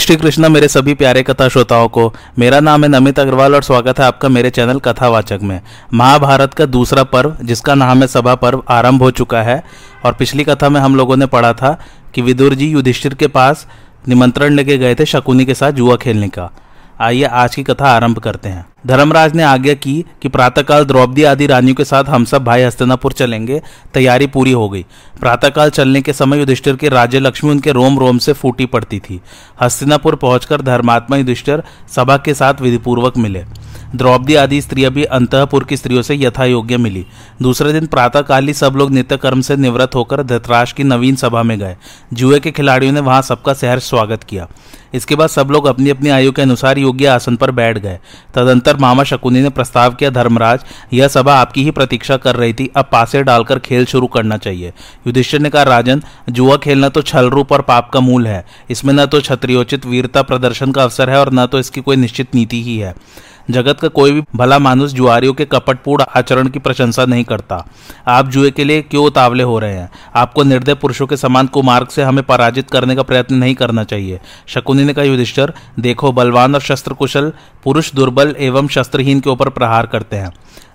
श्री कृष्ण मेरे सभी प्यारे कथा श्रोताओं को, मेरा नाम है नमिता अग्रवाल और स्वागत है आपका मेरे चैनल कथावाचक में। महाभारत का दूसरा पर्व जिसका नाम है सभा पर्व आरंभ हो चुका है और पिछली कथा में हम लोगों ने पढ़ा था कि विदुर जी युधिष्ठिर के पास निमंत्रण लेके गए थे शकुनी के साथ जुआ खेलने का। आइए आज की कथा आरंभ करते हैं। धर्मराज ने आज्ञा की कि प्रातःकाल द्रौपदी आदि रानियों के साथ हम सब भाई हस्तिनापुर चलेंगे। तैयारी पूरी हो गई। प्रातःकाल चलने के समय युधिष्ठिर की राज्य लक्ष्मी उनके रोम रोम से फूटी पड़ती थी। हस्तिनापुर पहुंचकर धर्मात्मा युधिष्ठिर सभा के साथ विधिपूर्वक मिले। द्रौपदी आदि स्त्रियां भी अंतःपुर की स्त्रियों से यथा योग्य मिली। दूसरे दिन प्रातःकाल ही सब लोग नित्य कर्म से निवृत्त होकर धृतराष्ट्र की नवीन सभा में गए। जुए के खिलाड़ियों ने वहां सबका सहर्ष स्वागत किया। इसके बाद सब लोग अपनी अपनी आयु के अनुसार योग्य आसन पर बैठ गए। तदंतर मामा शकुनी ने प्रस्ताव किया, धर्मराज यह सभा आपकी ही प्रतीक्षा कर रही थी, अब पासे डालकर खेल शुरू करना चाहिए। युधिष्ठिर ने कहा, राजन जुआ खेलना तो छल रूप और पाप का मूल है। इसमें न तो क्षत्रियोचित वीरता प्रदर्शन का अवसर है और न तो इसकी कोई निश्चित नीति ही है। जगत का कोई भी भला मानुष जुआरियों के कपटपूर्ण आचरण की प्रशंसा नहीं करता। आप जुए के लिए क्यों उतावले हो रहे हैं? आपको निर्दय पुरुषों के समान कुमार्ग से हमें पराजित करने का प्रयत्न नहीं करना चाहिए। शकुनी ने कहा, युधिष्ठिर देखो, बलवान और शस्त्र कुशल पुरुष दुर्बल एवं शस्त्रहीन के ऊपर प्रहार करते हैं।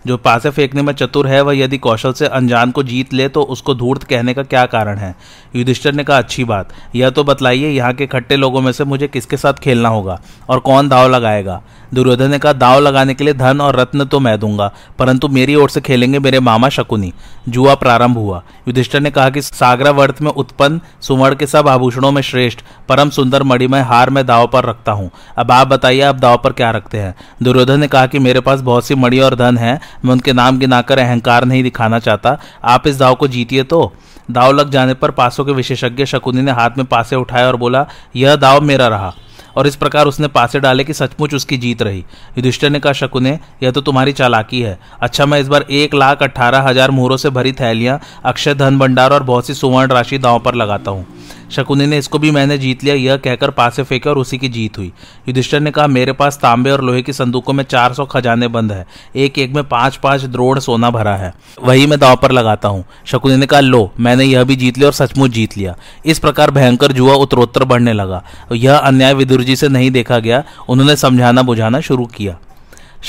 जो पासे फेंकने में चतुर है वह यदि कौशल से अनजान को जीत ले तो उसको धूर्त कहने का क्या कारण है? युधिष्ठिर ने कहा, अच्छी बात, यह तो बतलाइए यहाँ के इकट्ठे लोगों में से मुझे किसके साथ खेलना होगा और कौन दाव लगाएगा? दुर्योधन ने कहा, दाव लगाने के लिए धन और रत्न तो मैं दूंगा, परंतु मेरी ओर से खेलेंगे मेरे मामा शकुनी। जुआ प्रारंभ हुआ। युधिष्ठिर ने कहा कि सागरावर्त में उत्पन्न सुवर्ण के सब आभूषणों में श्रेष्ठ परम सुंदर मणिमय हार मैं दाव पर रखता हूँ। अब आप बताइए, आप दाव पर क्या रखते हैं? दुर्योधन ने कहा कि मेरे पास बहुत सी मणि और धन है, मैं उनके नाम गिनाकर अहंकार नहीं दिखाना चाहता। आप इस दाव को जीतिए। तो दाव लग जाने पर पासों के विशेषज्ञ शकुनी ने हाथ में पासे उठाए और बोला, यह दाव मेरा रहा। और इस प्रकार उसने पासे डाले कि सचमुच उसकी जीत रही। युधिष्ठिर ने कहा, शकुने यह तो तुम्हारी चालाकी है। अच्छा, मैं इस बार 1,18,000 मुहरों से भरी थैलियां, अक्षय धन भंडार और बहुत सी सुवर्ण राशि दाव पर लगाता हूँ। शकुनी ने इसको भी मैंने जीत लिया यह कहकर पासे फेंके और उसी की जीत हुई। युधिष्ठिर ने कहा, मेरे पास तांबे और लोहे की संदूकों में 400 खजाने बंद है, एक में 5-5 द्रोड़ सोना भरा है, वही मैं दाव पर लगाता हूँ। शकुनी ने कहा, लो मैंने यह भी जीत लिया और सचमुच जीत लिया। इस प्रकार भयंकर जुआ उत्तरोत्तर बढ़ने लगा। यह अन्याय विदुर जी से नहीं देखा गया। उन्होंने समझाना बुझाना शुरू किया।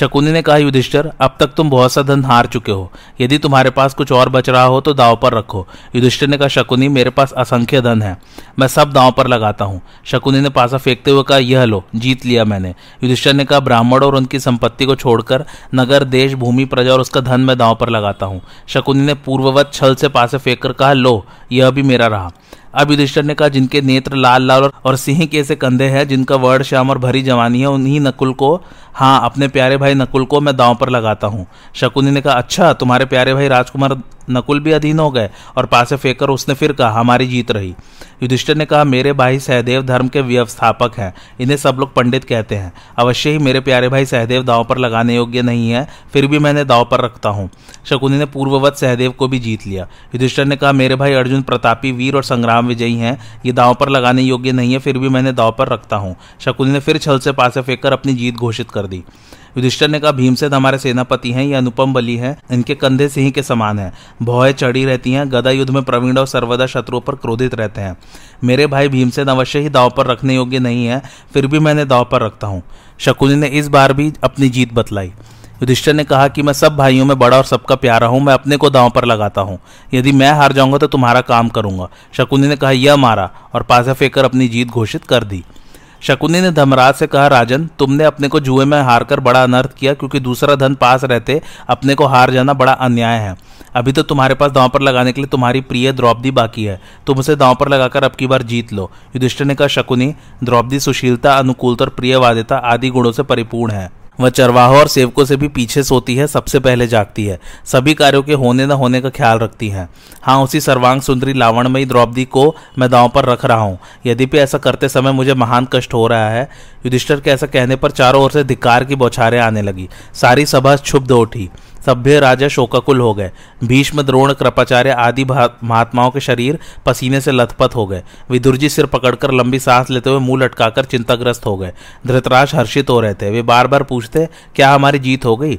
शकुनी ने कहा, युधिष्ठिर अब तक तुम बहुत सा धन हार चुके हो, यदि तुम्हारे पास कुछ और बच रहा हो तो दाव पर रखो। युधिष्ठिर ने कहा, शकुनी मेरे पास असंख्य धन है, मैं सब दाव पर लगाता हूँ। शकुनी ने पासा फेंकते हुए कहा, यह लो जीत लिया मैंने। युधिष्ठिर ने कहा, ब्राह्मण और उनकी संपत्ति को छोड़कर नगर देश भूमि प्रजा और उसका धन मैं दाव पर लगाता हूँ। शकुनी ने पूर्ववत छल से पासे फेंक कर कहा, लो यह भी मेरा रहा। अब युधिष्ठिर ने कहा, जिनके नेत्र लाल लाल और सिंह के ऐसे कंधे हैं, जिनका वर्ण श्याम और भरी जवानी है, उन्हीं नकुल को, हाँ अपने प्यारे भाई नकुल को मैं दांव पर लगाता हूँ। शकुनी ने कहा, अच्छा तुम्हारे प्यारे भाई राजकुमार नकुल भी अधीन हो गए। और पासे फेंककर उसने फिर कहा, हमारी जीत रही। युधिष्ठिर ने कहा, मेरे भाई सहदेव धर्म के व्यवस्थापक हैं, इन्हें सब लोग पंडित कहते हैं। अवश्य ही मेरे प्यारे भाई सहदेव दांव पर लगाने योग्य नहीं है, फिर भी मैंने दांव पर रखता हूँ। शकुनी ने पूर्ववत सहदेव को भी जीत लिया। युधिष्ठिर ने कहा, मेरे भाई अर्जुन प्रतापी वीर और संग्राम विजयी हैं, ये दांव पर लगाने योग्य नहीं है, फिर भी मैंने दांव पर रखता हूँ। शकुनी ने फिर छल से पासे फेंककर अपनी जीत घोषित कर दी। युधिष्ठिर ने कहा, भीमसेन हमारे सेनापति हैं, ये अनुपम बलि हैं, इनके कंधे सिंह के समान हैं, भौहें चढ़ी रहती हैं, गदा युद्ध में प्रवीण और सर्वदा शत्रुओं पर क्रोधित रहते हैं। मेरे भाई भीमसेन अवश्य ही दाव पर रखने योग्य नहीं है, फिर भी मैंने दाव पर रखता हूँ। शकुनी ने इस बार भी अपनी जीत बतलाई। युधिष्ठिर ने कहा कि मैं सब भाइयों में बड़ा और सबका प्यारा हूँ, मैं अपने को दांव पर लगाता हूँ, यदि मैं हार जाऊँगा तो तुम्हारा काम करूँगा। शकुनी ने कहा, यह मारा, और पासा फेंककर अपनी जीत घोषित कर दी। शकुनी ने धर्मराज से कहा, राजन तुमने अपने को जुए में हारकर बड़ा अनर्थ किया, क्योंकि दूसरा धन पास रहते अपने को हार जाना बड़ा अन्याय है। अभी तो तुम्हारे पास दांव पर लगाने के लिए तुम्हारी प्रिय द्रौपदी बाकी है, तुम उसे दांव पर लगाकर अब की बार जीत लो। युधिष्ठिर ने कहा, शकुनी द्रौपदी सुशीलता अनुकूलता और प्रियवादिता आदि गुणों से परिपूर्ण है। वह चरवाहों और सेवकों से भी पीछे सोती है, सबसे पहले जागती है, सभी कार्यों के होने न होने का ख्याल रखती है। हाँ, उसी सर्वांग सुंदरी लावणमयी द्रौपदी को मैं दांव पर रख रहा हूँ, यद्यपि ऐसा करते समय मुझे महान कष्ट हो रहा है। युधिष्ठिर के ऐसा कहने पर चारों ओर से धिक्कार की बौछारें आने लगी। सारी सभा क्षुब्ध उठी। सभ्य राजा शोकाकुल हो गए। भीष्म, द्रोण, कृपाचार्य आदि महात्माओं के शरीर पसीने से लथपथ हो गए। विदुर जी सिर पकड़कर लंबी सांस लेते हुए मुंह लटकाकर चिंताग्रस्त हो गए। धृतराष्ट्र हर्षित हो रहे थे। वे बार बार पूछते, क्या हमारी जीत हो गई?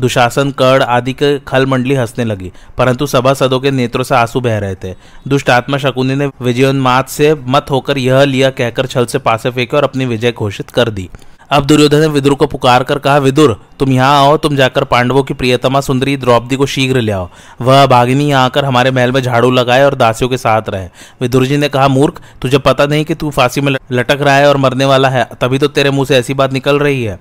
दुशासन, कर्ण आदि के खल मंडली हंसने लगी, परंतु सभासदों के नेत्रों से आंसू बह रहे थे। दुष्ट आत्मा शकुनी ने विजयोन्माद से मत होकर यह लिया कहकर छल से पासे फेंके और अपनी विजय घोषित कर दी। अब दुर्योधन ने विदुर को पुकार कर कहा, विदुर तुम यहाँ आओ, तुम जाकर पांडवों की प्रियतमा सुंदरी द्रौपदी को शीघ्र ले आओ। वह भागिनी यहाँ आकर हमारे महल में झाड़ू लगाए और दासियों के साथ रहे। विदुर जी ने कहा, मूर्ख, तुझे पता नहीं कि तू फांसी में लटक रहा है और मरने वाला है, तभी तो तेरे मुंह से ऐसी बात निकल रही है।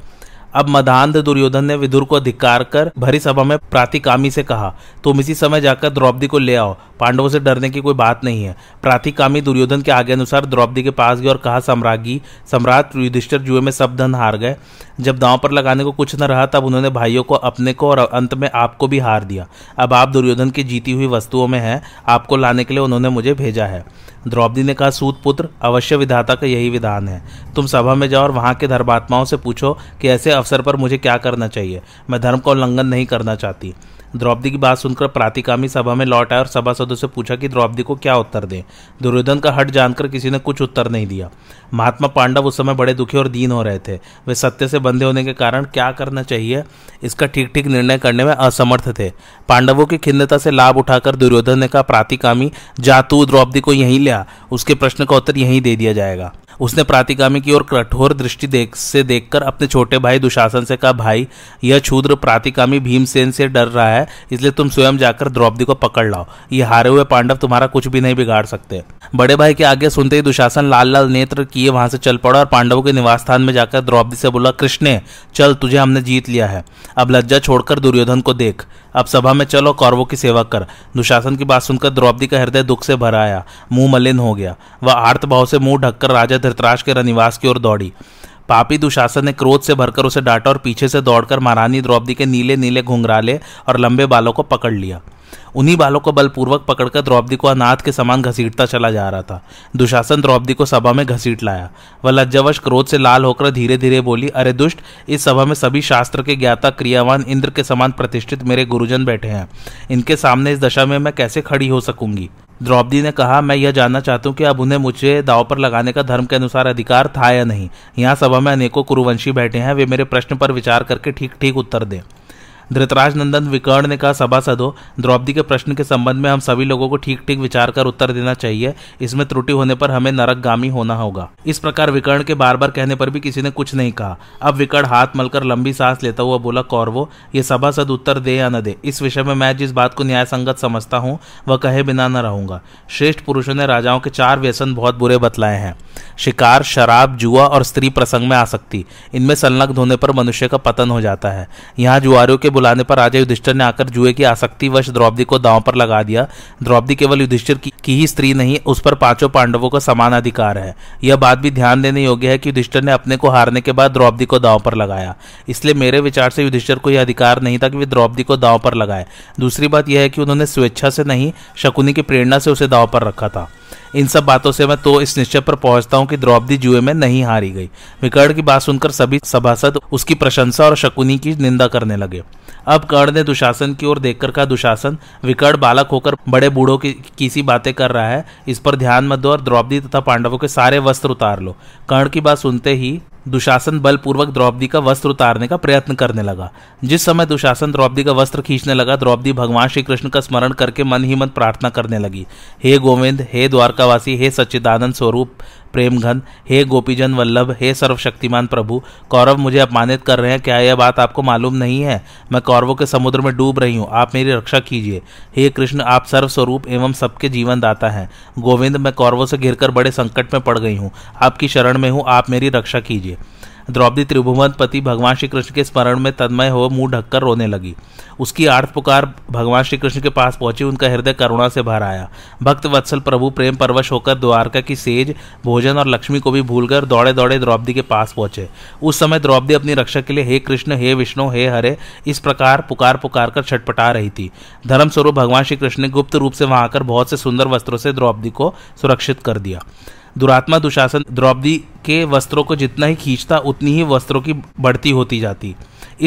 अब मदांध दुर्योधन ने विदुर को धिक्कार कर भरी सभा में प्रातिकामी से कहा, तुम इसी समय जाकर द्रौपदी को ले आओ, पांडवों से डरने की कोई बात नहीं है। प्रातिकामी दुर्योधन के आज्ञा अनुसार द्रौपदी के पास गए और कहा, सम्राज्ञी, सम्राट युधिष्ठिर जुए में सब धन हार गए। जब दांव पर लगाने को कुछ न रहा तब उन्होंने भाइयों को, अपने को और अंत में आपको भी हार दिया। अब आप दुर्योधन की जीती हुई वस्तुओं में हैं, आपको लाने के लिए उन्होंने मुझे भेजा है। द्रौपदी ने कहा, सूत पुत्र, अवश्य विधाता का यही विधान है। तुम सभा में जाओ और वहां के धर्मात्माओं से पूछो कि ऐसे अवसर पर मुझे क्या करना चाहिए। मैं धर्म का उल्लंघन नहीं करना चाहती। द्रौपदी की बात सुनकर प्रातिकामी सभा में लौट आया और सभासदों से पूछा कि द्रौपदी को क्या उत्तर दें। दुर्योधन का हट जानकर किसी ने कुछ उत्तर नहीं दिया। महात्मा पांडव उस समय बड़े दुखी और दीन हो रहे थे। वे सत्य से बंधे होने के कारण क्या करना चाहिए इसका ठीक ठीक निर्णय करने में असमर्थ थे। पांडवों की खिन्नता से लाभ उठाकर दुर्योधन ने कहा, प्रातिकामी, जा तू द्रौपदी को यहीं ले आ, उसके प्रश्न का उत्तर यहीं दे दिया जाएगा। उसने प्रातिगामी की ओर कठोर दृष्टि देखकर अपने छोटे भाई दुशासन से कहा, भाई, यह क्षूद्र प्रातिगामी भीमसेन से डर रहा है, इसलिए तुम स्वयं जाकर द्रौपदी को पकड़ लाओ। ये हारे हुए पांडव तुम्हारा कुछ भी नहीं बिगाड़ सकते। बड़े भाई की आज्ञा सुनते ही दुशासन लाल लाल नेत्र किए वहां से चल पड़ा और पांडवों के निवास स्थान में जाकर द्रौपदी से बोला, कृष्ण, चल, तुझे हमने जीत लिया है, अब लज्जा छोड़कर दुर्योधन को देख। अब सभा में चलो, कौरवों की सेवा कर। दुशासन की बात सुनकर द्रौपदी का हृदय दुख से भरा आया, मुंह मलिन हो गया। वह आर्त भाव से मुंह ढककर राजा धृतराष्ट्र के रनिवास की ओर दौड़ी। पापी दुशासन ने क्रोध से भरकर उसे डांटा और पीछे से दौड़कर महारानी द्रौपदी के नीले नीले घुंघराले और लंबे बालों को पकड़ लिया। उन्हीं बालों को बलपूर्वक पकड़कर द्रौपदी को अनाथ के समान घसीटता चला जा रहा था। दुशासन द्रौपदी को सभा में घसीट लाया। वह लज्जावश क्रोध से लाल होकर धीरे धीरे बोली, अरे दुष्ट, इस सभा में सभी शास्त्र के ज्ञाता क्रियावान इंद्र के समान प्रतिष्ठित मेरे गुरुजन बैठे हैं, इनके सामने इस दशा में मैं कैसे खड़ी हो सकूंगी। द्रौपदी ने कहा, मैं यह जानना चाहता हूँ कि अब उन्हें मुझे दाव पर लगाने का धर्म के अनुसार अधिकार था या नहीं। यहाँ सभा में अनेकों कुरुवंशी बैठे हैं, वे मेरे प्रश्न पर विचार करके ठीक ठीक उत्तर दें। धृतराष्ट्र नंदन विकर्ण ने कहा, सभासदों, द्रौपदी के प्रश्न के संबंध में हम सभी लोगों को ठीक ठीक विचार कर उत्तर देना चाहिए। इसमें त्रुटि होने पर हमें नरकगामी होना होगा। इस प्रकार विकर्ण के बार बार कहने पर भी किसी ने कुछ नहीं कहा। अब विकर्ण हाथ मलकर लंबी सांस लेता हुआ बोला, कौरवों, ये सभासद उत्तर दे या न दे, इस विषय में मैं जिस बात को न्याय संगत समझता हूँ वह कहे बिना न रहूंगा। श्रेष्ठ पुरुषों ने राजाओं के 4 व्यसन बहुत बुरे बतलाए हैं, शिकार, शराब, जुआ और स्त्री प्रसंग में आसक्ति। इनमें संलग्न होने पर मनुष्य का पतन हो जाता है। यहाँ जुआरियों के बुलाने पर राजा युधिष्ठिर ने आकर जुए की आसक्तिवश द्रौपदी को दांव पर लगा दिया। द्रौपदी केवल युधिष्ठिर की ही स्त्री नहीं, उस पर 5 पांडवों का समान अधिकार है। यह बात भी ध्यान देने योग्य है कि युधिष्ठिर ने अपने को हारने के बाद द्रौपदी को दांव पर लगाया। इसलिए मेरे विचार से युधिष्ठिर को यह अधिकार नहीं था कि वे द्रौपदी को दांव पर लगाए। दूसरी बात यह है कि उन्होंने स्वेच्छा से नहीं, शकुनी की प्रेरणा से उसे दांव पर रखा था। इन सब बातों से मैं तो इस निश्चय पर पहुंचता हूं कि द्रौपदी जुए में नहीं हारी गई। विकर्ण की बात सुनकर सभी सभासद उसकी प्रशंसा और शकुनी की निंदा करने लगे। अब कर्ण ने दुशासन की ओर देखकर कहा, दुशासन, विकर्ण बालक होकर बड़े बूढ़ों की किसी बातें कर रहा है, इस पर ध्यान मत दो और द्रौपदी तथा पांडवों के सारे वस्त्र उतार लो। कर्ण की बात सुनते ही दुशासन बलपूर्वक द्रौपदी का वस्त्र उतारने का प्रयत्न करने लगा। जिस समय दुशासन द्रौपदी का वस्त्र खींचने लगा, द्रौपदी भगवान श्री कृष्ण का स्मरण करके मन ही मन प्रार्थना करने लगी, हे गोविंद, हे द्वारकावासी, हे सच्चिदानंद स्वरूप प्रेम घन, हे गोपीजन वल्लभ, हे सर्वशक्तिमान प्रभु, कौरव मुझे अपमानित कर रहे हैं, क्या यह बात आपको मालूम नहीं है? मैं कौरवों के समुद्र में डूब रही हूँ, आप मेरी रक्षा कीजिए। हे कृष्ण, आप सर्वस्वरूप एवं सबके जीवन दाता हैं। गोविंद, मैं कौरवों से घिरकर बड़े संकट में पड़ गई हूँ, आपकी शरण में हूँ, आप मेरी रक्षा कीजिए। द्रौपदी त्रिभुवन पति भगवान श्री कृष्ण के स्मरण में तन्मय हो मुंह ढककर रोने लगी। उसकी आर्त पुकार भगवान श्री कृष्ण के पास पहुंची। उनका हृदय करुणा से भर आया। भक्त वत्सल प्रभु प्रेम परवश होकर द्वारका की सेज, भोजन और लक्ष्मी को भी भूलकर दौड़े दौड़े द्रौपदी के पास पहुंचे। उस समय द्रौपदी अपनी रक्षा के लिए हे कृष्ण, हे विष्णु, हे हरे, इस प्रकार पुकार पुकार कर छटपटा रही थी। धर्मस्वरूप भगवान श्री कृष्ण ने गुप्त रूप से वहां आकर बहुत से सुंदर वस्त्रों से द्रौपदी को सुरक्षित कर दिया। दुरात्मा दुशासन द्रौपदी के वस्त्रों को जितना ही खींचता उतनी ही वस्त्रों की बढ़ती होती जाती।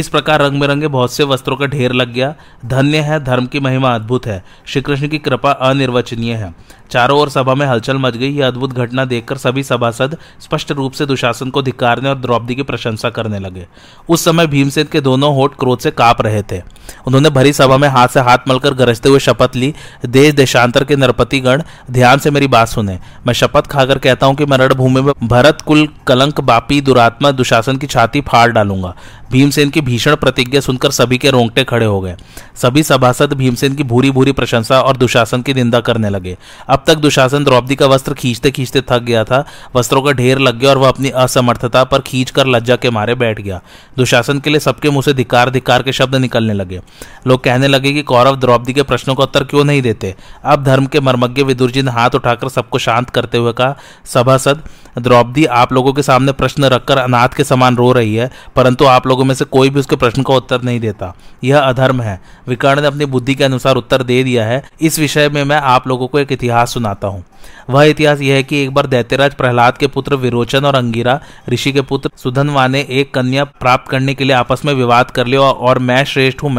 इस प्रकार रंग बिरंगे बहुत से वस्त्रों का ढेर लग गया। धन्य है, धर्म की महिमा अद्भुत है, श्री कृष्ण की कृपा अनिर्वचनीय है। चारों ओर सभा में हलचल मच गई। यह अद्भुत घटना देखकर सभी सभासद स्पष्ट रूप से दुशासन को धिक्कारने और द्रौपदी की प्रशंसा करने लगे। उस समय भीमसेन के दोनों होठ क्रोध से कांप रहे थे। उन्होंने भरी सभा में हाथ से हाथ मलकर गरजते हुए शपथ ली, देश देशांतर के नरपतिगण ध्यान से मेरी बात सुने, मैं शपथ खाकर कहता हूं कि मैं रणभूमि में भरत कुल कलंक बापी दुरात्मा दुशासन की छाती फाड़ डालूंगा। भीमसेन की भीषण प्रतिज्ञा सुनकर सभी के रोंगटे खड़े हो गए। सभी सभासद भीमसेन की भूरी भूरी प्रशंसा और दुशासन की निंदा करने लगे। अब तक दुशासन द्रौपदी का वस्त्र खींचते खींचते थक गया था। वस्त्रों का ढेर लग गया और वह अपनी असमर्थता पर खींचकर लज्जा के मारे बैठ गया। दुशासन के लिए सबके मुंह से धिक्कार धिक्कार के शब्द निकलने लगे। लोग कहने लगे कि कौरव द्रौपदी के प्रश्नों का उत्तर क्यों नहीं देते। अब धर्म के मर्मज्ञ विदुर जी ने हाथ उठाकर सबको शांत करते हुए कहा, सभासद, द्रौपदी आप लोगों के सामने प्रश्न रखकर अनाथ के समान रो रही है, परंतु आप लोगों में से कोई भी उसके प्रश्न का उत्तर नहीं देता। यह अधर्म है। विकर्ण ने अपनी बुद्धि के अनुसार उत्तर दे दिया है। इस विषय में मैं आप लोगों को एक इतिहास सुनाता हूँ। वह इतिहास यह है कि एक बार दैत्यराज प्रहलाद के पुत्र विरोचन और अंगिरा ऋषि के पुत्र सुधन्वा ने एक कन्या प्राप्त करने के लिए आपस में विवाद कर लिया और मैं श्रेष्ठ हूँ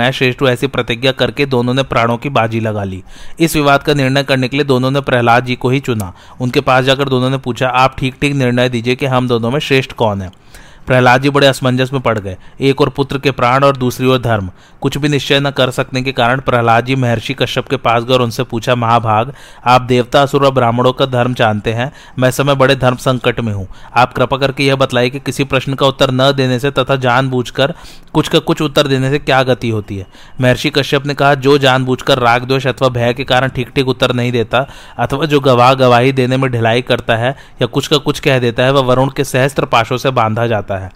ऐसी प्रतिज्ञा करके दोनों ने प्राणों की बाजी लगा ली। इस विवाद का निर्णय करने के लिए दोनों ने प्रहलाद जी को ही चुना। उनके पास जाकर दोनों ने पूछा, आप ठीक ठीक निर्णय दीजिए कि हम दोनों में श्रेष्ठ कौन है। प्रहलाद जी बड़े असमंजस में पड़ गए। एक और पुत्र के प्राण और दूसरी ओर धर्म, कुछ भी निश्चय न कर सकने के कारण प्रहलाद जी महर्षि कश्यप के पास गए और उनसे पूछा, महाभाग, आप देवता, असुर और ब्राह्मणों का धर्म जानते हैं। मैं समय बड़े धर्म संकट में हूँ। आप कृपा करके यह बतलाइए कि किसी प्रश्न का उत्तर न देने से तथा जानबूझकर कुछ का कुछ उत्तर देने से क्या गति होती है। महर्षि कश्यप ने कहा, जो जानबूझकर राग द्वेष अथवा भय के कारण ठीक ठीक उत्तर नहीं देता अथवा जो गवाही देने में ढिलाई करता है या कुछ का कुछ कह देता है, वह वरुण के सहस्त्र पाशों से बांधा जाता है।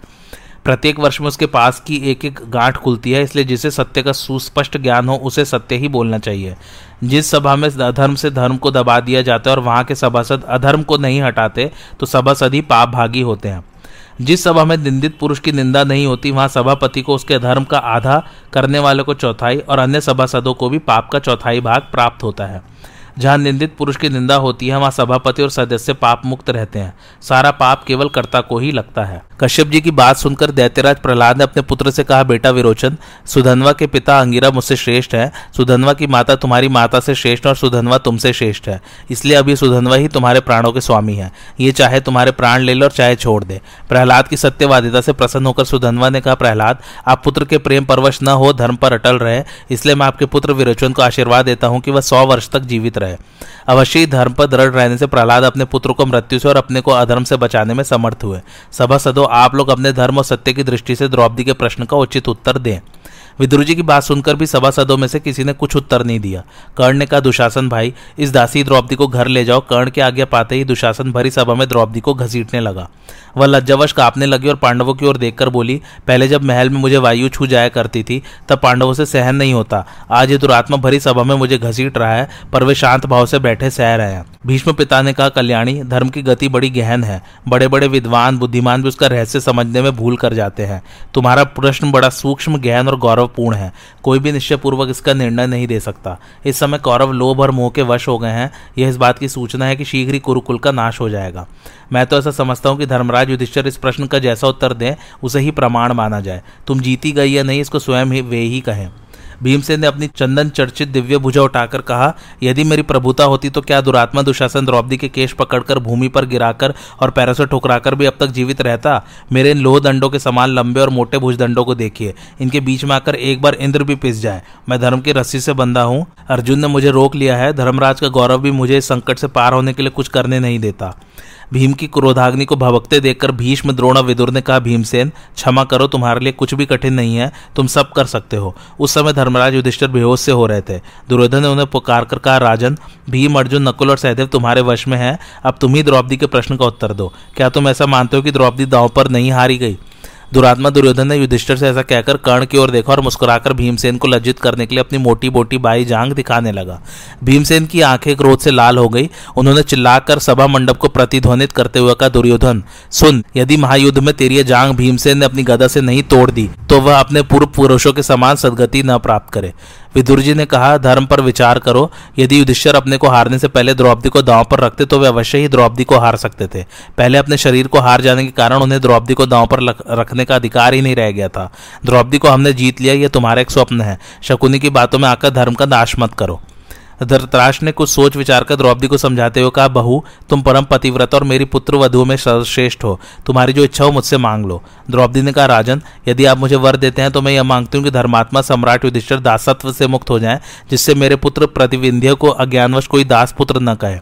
प्रत्येक वर्ष में उसके पास की एक एक गांठ खुलती है, इसलिए जिसे सत्य का सुस्पष्ट ज्ञान हो उसे सत्य ही बोलना चाहिए। जिस सभा में अधर्म से धर्म को दबा दिया जाता है और वहां के सभासद अधर्म को नहीं हटाते तो सभासद ही पाप भागी होते हैं। जिस सभा में निंदित पुरुष की निंदा नहीं होती, वहां सभापति को उसके धर्म का आधा, करने वाले को चौथाई और अन्य सभासदों को भी पाप का चौथाई भाग प्राप्त होता है। जहाँ निंदित पुरुष की निंदा होती है, वहाँ सभापति और सदस्य पाप मुक्त रहते हैं। सारा पाप केवल कर्ता को ही लगता है। कश्यप जी की बात सुनकर दैत्यराज प्रहलाद ने अपने पुत्र से कहा, बेटा विरोचन, सुधन्वा के पिता अंगिरा मुझसे श्रेष्ठ है, सुधन्वा की माता तुम्हारी माता से श्रेष्ठ और सुधन्वा तुमसे श्रेष्ठ है, इसलिए अभी सुधन्वा ही तुम्हारे प्राणों के स्वामी है। ये चाहे तुम्हारे प्राण ले लो और चाहे छोड़ दे। प्रहलाद की सत्यवादिता से प्रसन्न होकर सुधन्वा ने कहा, प्रहलाद, आप पुत्र के प्रेम परवश न हो, धर्म पर अटल रहे, इसलिए मैं आपके पुत्र विरोचन को आशीर्वाद देता हूँ कि वह 100 वर्ष तक जीवित रहे। अवश्य धर्म पर दृढ़ रहने से प्रहलाद अपने पुत्र को मृत्यु से और अपने को अधर्म से बचाने में समर्थ हुए। सभासदों, आप लोग अपने धर्म और सत्य की दृष्टि से द्रौपदी के प्रश्न का उचित उत्तर दें। विदुर जी की बात सुनकर भी सभासदों में से किसी ने कुछ उत्तर नहीं दिया। कर्ण ने कहा, दुशासन भाई, इस दासी द्रौपदी को घर ले जाओ। कर्ण की आज्ञा पाते ही दुशासन भरी सभा में द्रौपदी को घसीटने लगा। वह लज्जावश कांपने लगी और पांडवों की ओर देखकर बोली, पहले जब महल में मुझे वायु छू जाया करती थी तब पांडवों से सहन नहीं होता, आज ये दुरात्मा भरी सभा में मुझे घसीट रहा है, पर वे शांत भाव से बैठे सह रहे हैं। भीष्म पिता ने कहा, कल्याणी, धर्म की गति बड़ी गहन है, बड़े बड़े विद्वान बुद्धिमान भी उसका रहस्य समझने में भूल कर जाते हैं। तुम्हारा प्रश्न बड़ा सूक्ष्म, गहन और गौरवपूर्ण है, कोई भी निश्चय पूर्वक इसका निर्णय नहीं दे सकता। इस समय कौरव लोभ और मोह के वश हो गए हैं, यह इस बात की सूचना है कि शीघ्र ही कुरुकुल का नाश हो जाएगा। मैं तो ऐसा समझता हूँ कि धर्मराज युधिष्ठिर इस प्रश्न का जैसा उत्तर दें उसे ही प्रमाण माना जाए। तुम जीती गई या नहीं इसको स्वयं ही वे ही कहें। भीमसेन ने अपनी चंदन चर्चित दिव्य भुजा उठाकर कहा, यदि मेरी प्रभुता होती तो क्या दुरात्मा दुशासन द्रौपदी के केश पकड़कर भूमि पर गिराकर और पैरों से ठुकराकर भी अब तक जीवित रहता। मेरे इन लोह दंडों के समान लंबे और मोटे भुजदंडों को देखिए, इनके बीच में आकर एक बार इंद्र भी पिस जाए। मैं धर्म की रस्सी से बंधा हूँ, अर्जुन ने मुझे रोक लिया है, धर्मराज का गौरव भी मुझे इस संकट से पार होने के लिए कुछ करने नहीं देता। भीम की क्रोधाग्नि को भभकते देखकर भीष्म, द्रोण और विदुर ने कहा, भीमसेन, क्षमा करो, तुम्हारे लिए कुछ भी कठिन नहीं है, तुम सब कर सकते हो। उस समय धर्मराज युधिष्ठिर बेहोश से हो रहे थे। दुर्योधन ने उन्हें पुकार कर कहा, राजन, भीम, अर्जुन, नकुल और सहदेव तुम्हारे वश में हैं, अब तुम ही द्रौपदी के प्रश्न का उत्तर दो। क्या तुम ऐसा मानते हो कि द्रौपदी दांव पर नहीं हारी गई? दुरात्मा दुर्योधन ने युधिष्ठिर से ऐसा कहकर कर्ण की ओर देखा और मुस्कुराकर भीमसेन को लज्जित करने के लिए अपनी मोटी मोटी बाई जांग दिखाने लगा। भीमसेन की आंखें क्रोध से लाल हो गई। उन्होंने चिल्लाकर सभा मंडप को प्रतिध्वनित करते हुए कहा, दुर्योधन सुन, यदि महायुद्ध में तेरी ये जांग भीमसेन ने अपनी गदा से नहीं तोड़ दी तो वह अपने पूर्व पुरुषों के समान सदगति न प्राप्त करे। विदुर जी ने कहा, धर्म पर विचार करो। यदि युधिष्ठिर अपने को हारने से पहले द्रौपदी को दांव पर रखते तो वे अवश्य ही द्रौपदी को हार सकते थे। पहले अपने शरीर को हार जाने के कारण उन्हें द्रौपदी को दांव पर रखने का अधिकार ही नहीं रह गया था। द्रौपदी को हमने जीत लिया, यह तुम्हारा एक स्वप्न है। शकुनी की बातों में आकर धर्म का नाश मत करो। धृतराष्ट्र ने कुछ सोच विचार कर द्रौपदी को समझाते हुए कहा, बहू तुम परम पतिव्रत और मेरी पुत्र वधु में सर्वश्रेष्ठ हो, तुम्हारी जो इच्छा हो मुझसे मांग लो। द्रौपदी ने कहा, राजन यदि आप मुझे वर देते हैं तो मैं यह मांगती हूँ कि धर्मात्मा सम्राट युधिष्ठिर दासत्व से मुक्त हो जाए, जिससे मेरे पुत्र प्रतिविंध्य को अज्ञानवश कोई दास पुत्र न कहे।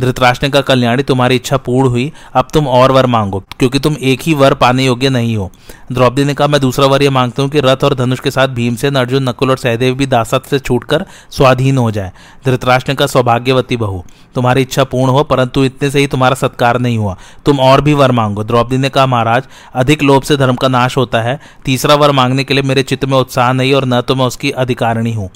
धृतराष्ट्र ने कहा, कल्याणी तुम्हारी इच्छा पूर्ण हुई, अब तुम और वर मांगो, क्योंकि तुम एक ही वर पाने योग्य नहीं हो। द्रौपदी ने कहा, मैं दूसरा वर यह मांगता हूँ कि रथ और धनुष के साथ भीमसेन, अर्जुन, नकुल और सहदेव भी दासत्व से छूटकर स्वाधीन हो जाए। धृतराष्ट्र ने कहा, सौभाग्यवती बहू तुम्हारी इच्छा पूर्ण हो, परंतु इतने से ही तुम्हारा सत्कार नहीं हुआ, तुम और भी वर मांगो। द्रौपदी ने कहा, महाराज अधिक लोभ से धर्म का नाश होता है, तीसरा वर मांगने के लिए मेरे चित्त में उत्साह नहीं और न तो मैं उसकी अधिकारिणी हूँ।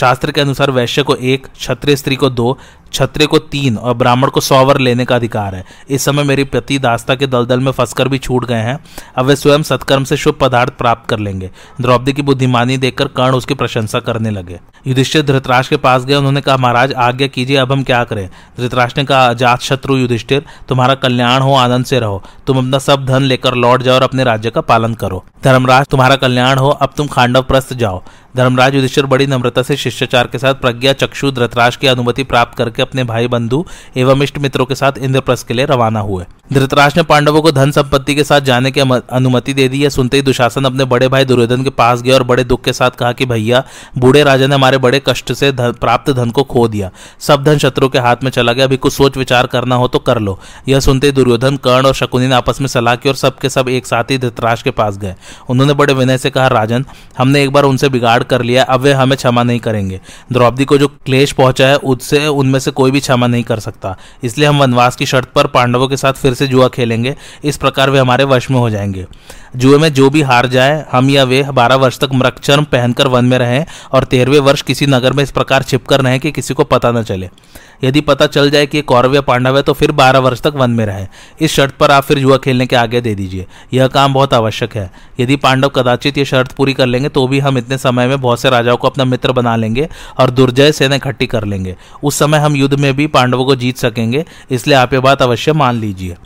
शास्त्र के अनुसार वैश्य को 1, क्षत्रिय स्त्री को 2, क्षत्रिय को 3 और ब्राह्मण को 100 वर लेने का अधिकार है। इस समय मेरे पति दास्ता के दलदल में फंसकर भी छूट गए हैं, अब वे स्वयं सत्कर्म से शुभ पदार्थ प्राप्त कर लेंगे। द्रौपदी की बुद्धिमानी देखकर कर्ण उसकी प्रशंसा करने लगे। युधिष्ठिर धृतराष्ट्र के पास गए, उन्होंने कहा, महाराज आज्ञा कीजिए, अब हम क्या करें। धृतराष्ट्र ने कहा, जात शत्रु युधिष्ठिर तुम्हारा कल्याण हो, आनंद से रहो, तुम अपना सब धन लेकर लौट जाओ और अपने राज्य का पालन करो। धर्मराज तुम्हारा कल्याण हो, अब तुम खांडवप्रस्थ जाओ। धर्मराज युधिष्ठिर बड़ी नम्रता से शिष्टाचार के साथ प्रज्ञा चक्षु धृतराष्ट्र की अनुमति प्राप्त करके अपने भाई बंधु एवं इष्ट मित्रों के साथ इंद्रप्रस्थ के लिए रवाना हुए। धृतराष्ट्र ने पांडवों को धन संपत्ति के साथ जाने की अनुमति दे दी है। सुनते ही दुशासन अपने बड़े भाई दुर्योधन के पास गया और बड़े दुख के साथ कहा कि भैया, बूढ़े राजा ने हमारे बड़े कष्ट से प्राप्त धन को खो दिया, सब धन शत्रु के हाथ में चला गया, अभी कुछ सोच विचार करना हो तो कर लो। यह सुनते ही दुर्योधन, कर्ण और शकुनी ने आपस में सलाह की और सबके सब एक साथ ही धृतराष्ट्र के पास गए। उन्होंने बड़े विनय से कहा, राजन हमने एक बार उनसे बिगाड़ कर लिया, अब वे हमें क्षमा नहीं करेंगे। द्रौपदी को जो क्लेश पहुंचा है उससे उनमें से कोई भी क्षमा नहीं कर सकता, इसलिए हम वनवास की शर्त पर पांडवों के साथ फिर से जुआ खेलेंगे, इस प्रकार वे हमारे वश में हो जाएंगे। जुए में जो भी हार जाए, हम या वे 12 वर्ष तक मृगचर्म पहनकर वन में रहें और 13वें वर्ष किसी नगर में इस प्रकार छिपकर रहें कि किसी को पता न चले। यदि पता चल जाए कि ये कौरव या पांडव है तो फिर 12 वर्ष तक वन में रहें। इस शर्त पर आप फिर जुआ खेलने की आज्ञा दे दीजिए, यह काम बहुत आवश्यक है। यदि पांडव कदाचित ये शर्त पूरी कर लेंगे तो भी हम इतने समय में बहुत से राजाओं को अपना मित्र बना लेंगे और दुर्जय सेना इकट्ठी कर लेंगे, उस समय हम युद्ध में भी पांडवों को जीत सकेंगे, इसलिए आप ये बात अवश्य मान लीजिए।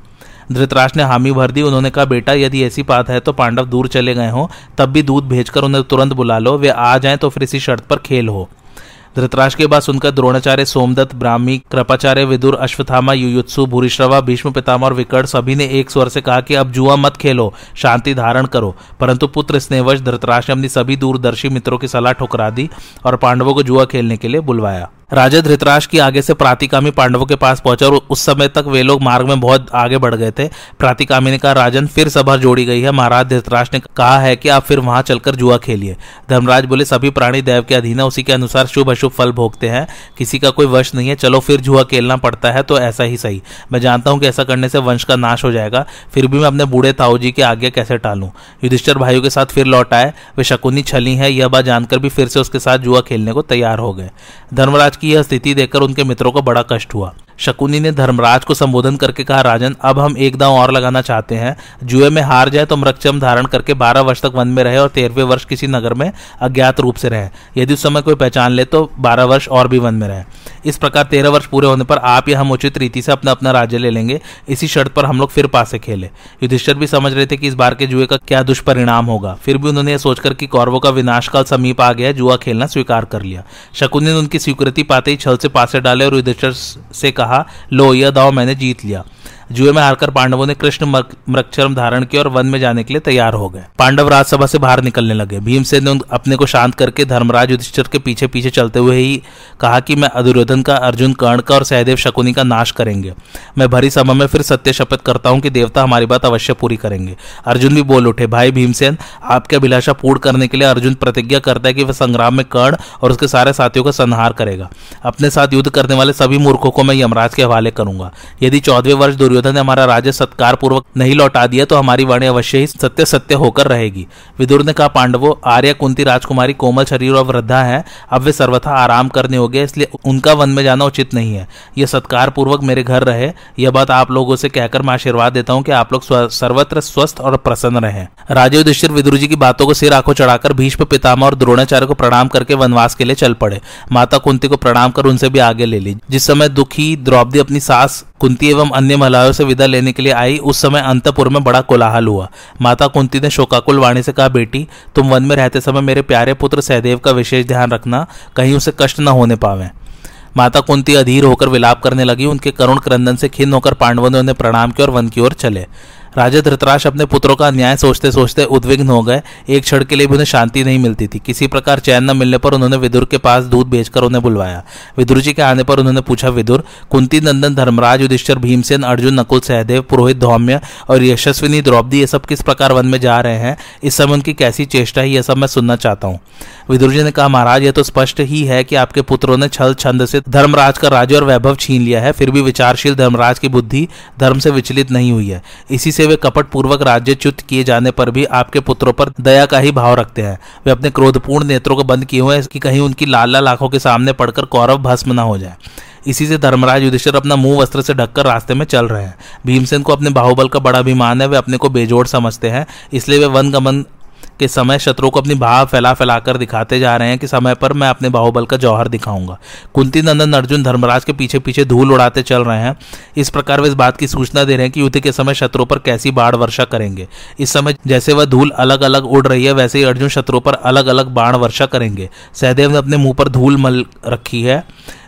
धृतराष्ट्र ने हामी भर दी। उन्होंने कहा, बेटा यदि ऐसी बात है तो पांडव दूर चले गए हों तब भी दूध भेजकर उन्हें तुरंत बुला लो, वे आ जाएं तो फिर इसी शर्त पर खेल हो। धृतराष्ट्र के बाद सुनकर द्रोणाचार्य, सोमदत्त, ब्राह्मी, कृपाचार्य, विदुर, अश्वत्थामा, युयुत्सु, भूरिश्रवा, भीष्म पितामह और विकर्ण सभी ने एक स्वर से कहा कि अब जुआ मत खेलो, शांति धारण करो। परंतु पुत्र स्नेहवश धृतराष्ट्र ने अपनी सभी दूरदर्शी मित्रों की सलाह ठुकरा दी और पांडवों को जुआ खेलने के लिए बुलवाया। राजा धृतराष्ट्र की आगे से प्रातिकामी पांडवों के पास पहुंचा और उस समय तक वे लोग मार्ग में बहुत आगे बढ़ गए थे। प्रातिकामी ने कहा, राजन फिर सभा जोड़ी गई है, महाराज धृतराष्ट्र ने कहा है कि आप फिर वहां चलकर जुआ खेलिए। धर्मराज बोले, सभी प्राणी देव के अधीन है, उसी के अनुसार शुभ अशुभ फल भोगते हैं, किसी का कोई वश नहीं है, चलो फिर जुआ खेलना पड़ता है तो ऐसा ही सही। मैं जानता हूं कि ऐसा करने से वंश का नाश हो जाएगा, फिर भी मैं अपने बूढ़े ताऊ जी की आज्ञा कैसे टालूं। युधिष्ठिर भाइयों के साथ फिर लौट आए, वे शकुनी छली है यह बात जानकर भी फिर से उसके साथ जुआ खेलने को तैयार हो गए। धर्मराज यह स्थिति देखकर उनके मित्रों को बड़ा कष्ट हुआ। शकुनी ने धर्मराज को संबोधन करके कहा, राजन अब हम एक दांव और लगाना चाहते हैं, जुए में हार जाए तो मृगचर्म धारण करके 12 वर्ष तक वन में रहे और 13वें वर्ष किसी नगर में अज्ञात रूप से रहे, यदि उस समय कोई पहचान ले तो 12 वर्ष और भी वन में रहे। इस प्रकार 13 वर्ष पूरे होने पर आप या हम उचित रीति से अपना अपना राज्य ले लेंगे, इसी शर्त पर हम लोग फिर पासे खेले। युधिष्ठिर भी समझ रहे थे कि इस बार के जुए का क्या दुष्परिणाम होगा, फिर भी उन्होंने यह सोचकर कि कौरवों का विनाशकाल समीप आ गया जुआ खेलना स्वीकार कर लिया। शकुनी ने उनकी स्वीकृति पाते ही छल से पासे डाले और युधिष्ठिर से कहा, लो यह दांव मैंने जीत लिया। जुए में हारकर पांडवों ने कृष्ण मृगचर्म धारण किया और वन में जाने के लिए तैयार हो गए। पांडव राजसभा से बाहर निकलने लगे। भीमसेन ने अपने को शांत करके धर्मराज युधिष्ठिर के पीछे पीछे चलते हुए ही कहा कि मैं दुर्योधन का, अर्जुन, कर्ण का और सहदेव, शकुनी का नाश करेंगे। मैं भरी सभा में फिर सत्य शपथ करता हूं कि देवता हमारी बात अवश्य पूरी करेंगे। अर्जुन भी बोल उठे, भाई भीमसेन आपकी अभिलाषा पूर्ण करने के लिए अर्जुन प्रतिज्ञा करता है कि वह संग्राम में कर्ण और उसके सारे साथियों का संहार करेगा। अपने साथ युद्ध करने वाले सभी मूर्खों को मैं यमराज के हवाले करूंगा। यदि 14वें वर्ष दुर्योधन ने हमारा राज्य सत्कार पूर्वक नहीं लौटा दिया तो हमारी वाणी अवश्य ही सत्य सत्य होकर रहेगी। विदुर ने कहा, पांडवों, आर्या कुंती राजकुमारी कोमल शरीर और वृद्धा है, अब वे सर्वथा आराम करने हो गए, इसलिए उनका वन में जाना उचित नहीं है। यह सत्कार पूर्वक मेरे घर रहे, यह बात आप लोगों से कहकर मैं आशीर्वाद देता हूँ कि आप लोग सर्वत्र स्वस्थ और प्रसन्न रहें। राजा युधिष्ठिर विदुर जी की बातों को सिर आंखों चढ़ाकर भीष्म पितामह और द्रोणाचार्य को प्रणाम करके वनवास के लिए चल पड़े। माता कुंती को प्रणाम कर उनसे भी आगे ले ली। जिस समय दुखी द्रौपदी अपनी सास कुंती एवं अन्य महिलाओं से विदा लेने के लिए आई, उस समय अंतपुर में बड़ा कोलाहल हुआ। माता कुंती ने शोकाकुल वाणी से कहा, बेटी, तुम वन में रहते समय मेरे प्यारे पुत्र सहदेव का विशेष ध्यान रखना, कहीं उसे कष्ट न होने पावे। माता कुंती अधीर होकर विलाप करने लगी। उनके करुण क्रंदन से खिन्न होकर पांडवों ने उन्हें प्रणाम किया और वन की ओर चले। राजा धृतराष्ट्र अपने पुत्रों का न्याय सोचते सोचते उद्विग्न हो गए। एक क्षण के लिए भी उन्हें शांति नहीं मिलती थी। किसी प्रकार चैन न मिलने पर उन्होंने विदुर के पास दूध भेजकर उन्हें बुलवाया। विदुर जी के आने पर उन्होंने पूछा, विदुर, कुंती नंदन धर्मराज युधिष्ठिर, भीमसेन, अर्जुन, नकुल, सहदेव, पुरोहित धौम्य और यशस्विनी द्रौपदी, ये सब किस प्रकार वन में जा रहे हैं? इस समय उनकी कैसी चेष्टा है, यह सब मैं सुनना चाहता हूँ। विदुर जी ने कहा, महाराज, यह तो स्पष्ट ही है कि आपके पुत्रों ने छल छंद से धर्मराज का राज्य और वैभव छीन लिया है। फिर भी विचारशील धर्मराज की बुद्धि धर्म से विचलित नहीं हुई है। इसी वे कपट पूर्वक राज्यच्युत किए जाने पर भी आपके पुत्रों पर दया का ही भाव रखते हैं। वे अपने क्रोधपूर्ण नेत्रों को बंद किए हुए हैं कि कहीं उनकी लाल लाल आंखों के सामने पड़कर कौरव भस्म न हो जाए। इसी से धर्मराज युधिष्ठिर अपना मुंह वस्त्र से ढककर रास्ते में चल रहे हैं। भीमसेन को अपने बाहुबल का बड़ा अभिमान है। वे अपने को बेजोड़ समझते हैं, इसलिए वे वन गमन के समय शत्रु को अपनी भाव फैला कर दिखाते जा रहे हैं कि समय पर मैं अपने बाहुबल का जौहर दिखाऊंगा। कुंती नंदन अर्जुन धर्मराज के पीछे पीछे धूल उड़ाते चल रहे हैं। इस प्रकार वे इस बात की सूचना दे रहे हैं कि युद्ध के समय शत्रु पर कैसी बाण वर्षा करेंगे। इस समय जैसे वह धूल अलग अलग उड़ रही है, वैसे ही अर्जुन शत्रु पर अलग अलग बाण वर्षा करेंगे। सहदेव ने अपने मुंह पर धूल मल रखी है।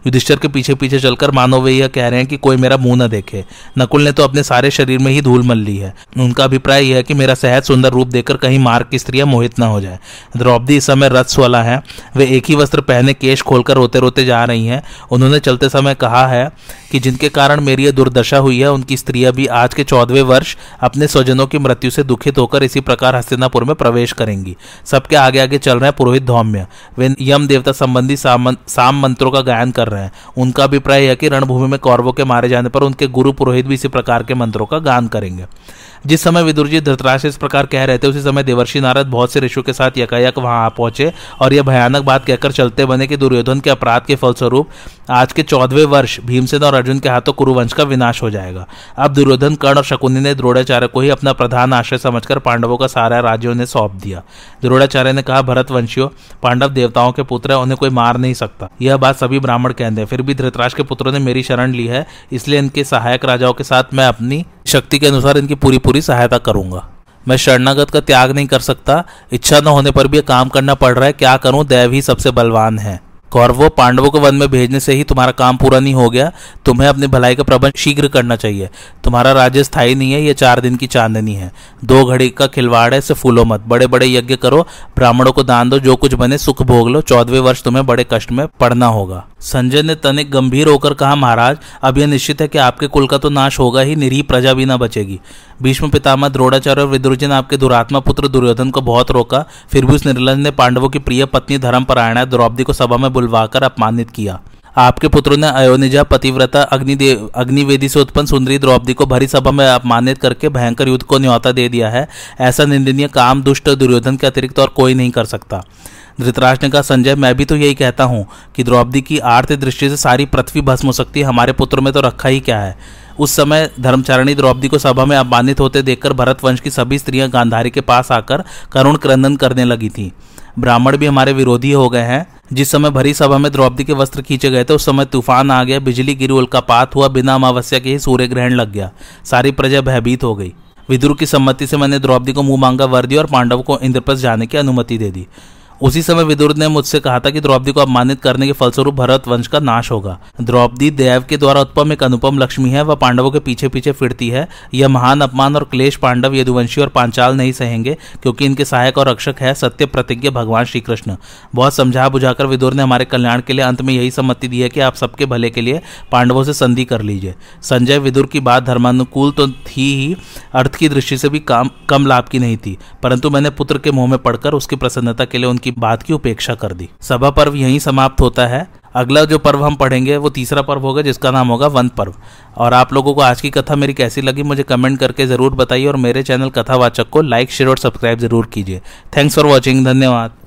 युधिष्ठिर के पीछे पीछे चलकर मानो वे यह कह रहे हैं कि कोई मेरा मुंह न देखे। नकुल ने तो अपने सारे शरीर में ही धूल मल ली है। उनका अभिप्राय यह है कि मेरा सहज सुंदर रूप देखकर कहीं मार्ग की स्त्रियां मोहित न हो जाए। द्रौपदी इस समय रसवाला है। वे एक ही वस्त्र पहने केश खोलकर रोते रोते जा रही हैं। उन्होंने चलते समय कहा है कि जिनके कारण मेरी यह दुर्दशा हुई है, उनकी स्त्रियां भी आज के 14वें वर्ष अपने स्वजनों की मृत्यु से दुखित होकर इसी प्रकार हस्तिनापुर में प्रवेश करेंगी। सबके आगे आगे चल रहे पुरोहित धौम्य, वे यम देवता संबंधी साम मंत्रों का गायन कर रहे हैं। उनका अभिप्राय है कि रणभूमि में कौरवों के मारे जाने पर उनके गुरु पुरोहित भी इसी प्रकार के मंत्रों का गान करेंगे। जिस समय विदुर जी धृतराष्ट्र इस प्रकार कह रहे थे, उसी समय देवर्षि नारद बहुत से ऋषियों के साथ यकायक वहां आ पहुंचे और यह भयानक बात कहकर चलते बने कि दुर्योधन के अपराध के फलस्वरूप आज के 14वें वर्ष भीमसेन और अर्जुन के हाथों कुरुवंश का विनाश हो जाएगा। अब दुर्योधन, कर्ण और शकुनी ने द्रोणाचार्य को ही अपना प्रधान आश्रय समझकर पांडवों का सारा राज्य उन्हें सौंप दिया। द्रोणाचार्य ने कहा, भरतवंशियों, पांडव देवताओं के पुत्र हैं, उन्हें कोई मार नहीं सकता। यह बात सभी ब्राह्मण कहते हैं। फिर भी धृतराष्ट्र के पुत्रों ने मेरी शरण ली है, इसलिए इनके सहायक राजाओं के साथ मैं अपनी शक्ति के अनुसार इनकी पूरी पूरी सहायता करूंगा। मैं शरणागत का त्याग नहीं कर सकता। इच्छा न होने पर भी काम करना पड़ रहा है। क्या करूं? दैव ही सबसे बलवान है। कौरवों, पांडवों को वन में भेजने से ही तुम्हारा काम पूरा नहीं हो गया। तुम्हें अपनी भलाई का प्रबंध शीघ्र करना चाहिए। तुम्हारा राज्य स्थायी नहीं है, यह 4 दिन की चांदनी है, 2 घड़ी का खिलवाड़ है, इसे फूलो मत। बड़े बड़े यज्ञ करो, ब्राह्मणों को दान दो, जो कुछ बने सुख भोग लो। 14वें वर्ष तुम्हें बड़े कष्ट में पड़ना होगा। संजय ने तनिक गंभीर होकर कहा, महाराज, अब यह निश्चित है कि आपके कुल का तो नाश होगा ही, निरीह प्रजा भी न बचेगी। भीष्म पितामह, द्रोणाचार्य और विदुर जी ने आपके दुरात्मा पुत्र दुर्योधन को बहुत रोका, फिर भी उस निर्लज्ज ने पांडवों की प्रिय पत्नी धर्मपरायणा द्रौपदी को सभा में बुलवाकर अपमानित किया। आपके पुत्रों ने अयोनिजा पतिव्रता अग्निवेदी से उत्पन्न सुंदरी द्रौपदी को भरी सभा में अपमानित करके भयंकर युद्ध को न्योता दे दिया है। ऐसा निंदनीय काम दुष्ट दुर्योधन के अतिरिक्त और कोई नहीं कर सकता। धृतराष्ट्र ने कहा, संजय, मैं भी तो यही कहता हूँ कि द्रौपदी की आर्त दृष्टि से सारी पृथ्वी भस्म हो सकती है, हमारे पुत्र में तो रखा ही क्या है। उस समय धर्मचारिणी द्रौपदी को सभा में अपमानित होते देखकर भरतवंश की सभी स्त्रियां गांधारी के पास आकर करुण क्रंदन करने लगी थीं। ब्राह्मण भी हमारे विरोधी हो गए हैं। जिस समय भरी सभा में द्रौपदी के वस्त्र खींचे गए थे, उस समय तूफान आ गया, बिजली गिरी, उल्कापात हुआ, बिना अमावस्या के ही सूर्य ग्रहण लग गया, सारी प्रजा भयभीत हो गई। विदुर की सम्मति से मैंने द्रौपदी को मुंह मांगा वर दिया और पांडव को इंद्रप्रस्थ जाने की अनुमति दे दी। उसी समय विदुर ने मुझसे कहा था कि द्रौपदी को अपमानित करने के फलस्वरूप भरत वंश का नाश होगा। द्रौपदी देव के द्वारा उत्पन्न एक अनुपम लक्ष्मी है, वह पांडवों के पीछे पीछे फिरती है। यह महान अपमान और क्लेश पांडव, यदुवंशी और पांचाल नहीं सहेंगे, क्योंकि इनके सहायक और रक्षक है सत्य प्रतिज्ञ भगवान श्रीकृष्ण। बहुत समझा बुझाकर विदुर ने हमारे कल्याण के लिए अंत में यही सम्मति दी है कि आप सबके भले के लिए पांडवों से संधि कर लीजिए। संजय, विदुर की बात धर्मानुकूल तो थी ही, अर्थ की दृष्टि से भी कम लाभ की नहीं थी, परंतु मैंने पुत्र के मुंह में पड़कर उसकी प्रसन्नता के लिए की बात की उपेक्षा कर दी। सभा पर्व यहीं समाप्त होता है। अगला जो पर्व हम पढ़ेंगे वो तीसरा पर्व होगा जिसका नाम होगा वंत पर्व। और आप लोगों को आज की कथा मेरी कैसी लगी मुझे कमेंट करके ज़रूर बताइए और मेरे चैनल कथावाचक को लाइक शेयर और सब्सक्राइब ज़रूर कीजिए। थैंक्स फॉर वॉचिंग, धन्यवाद।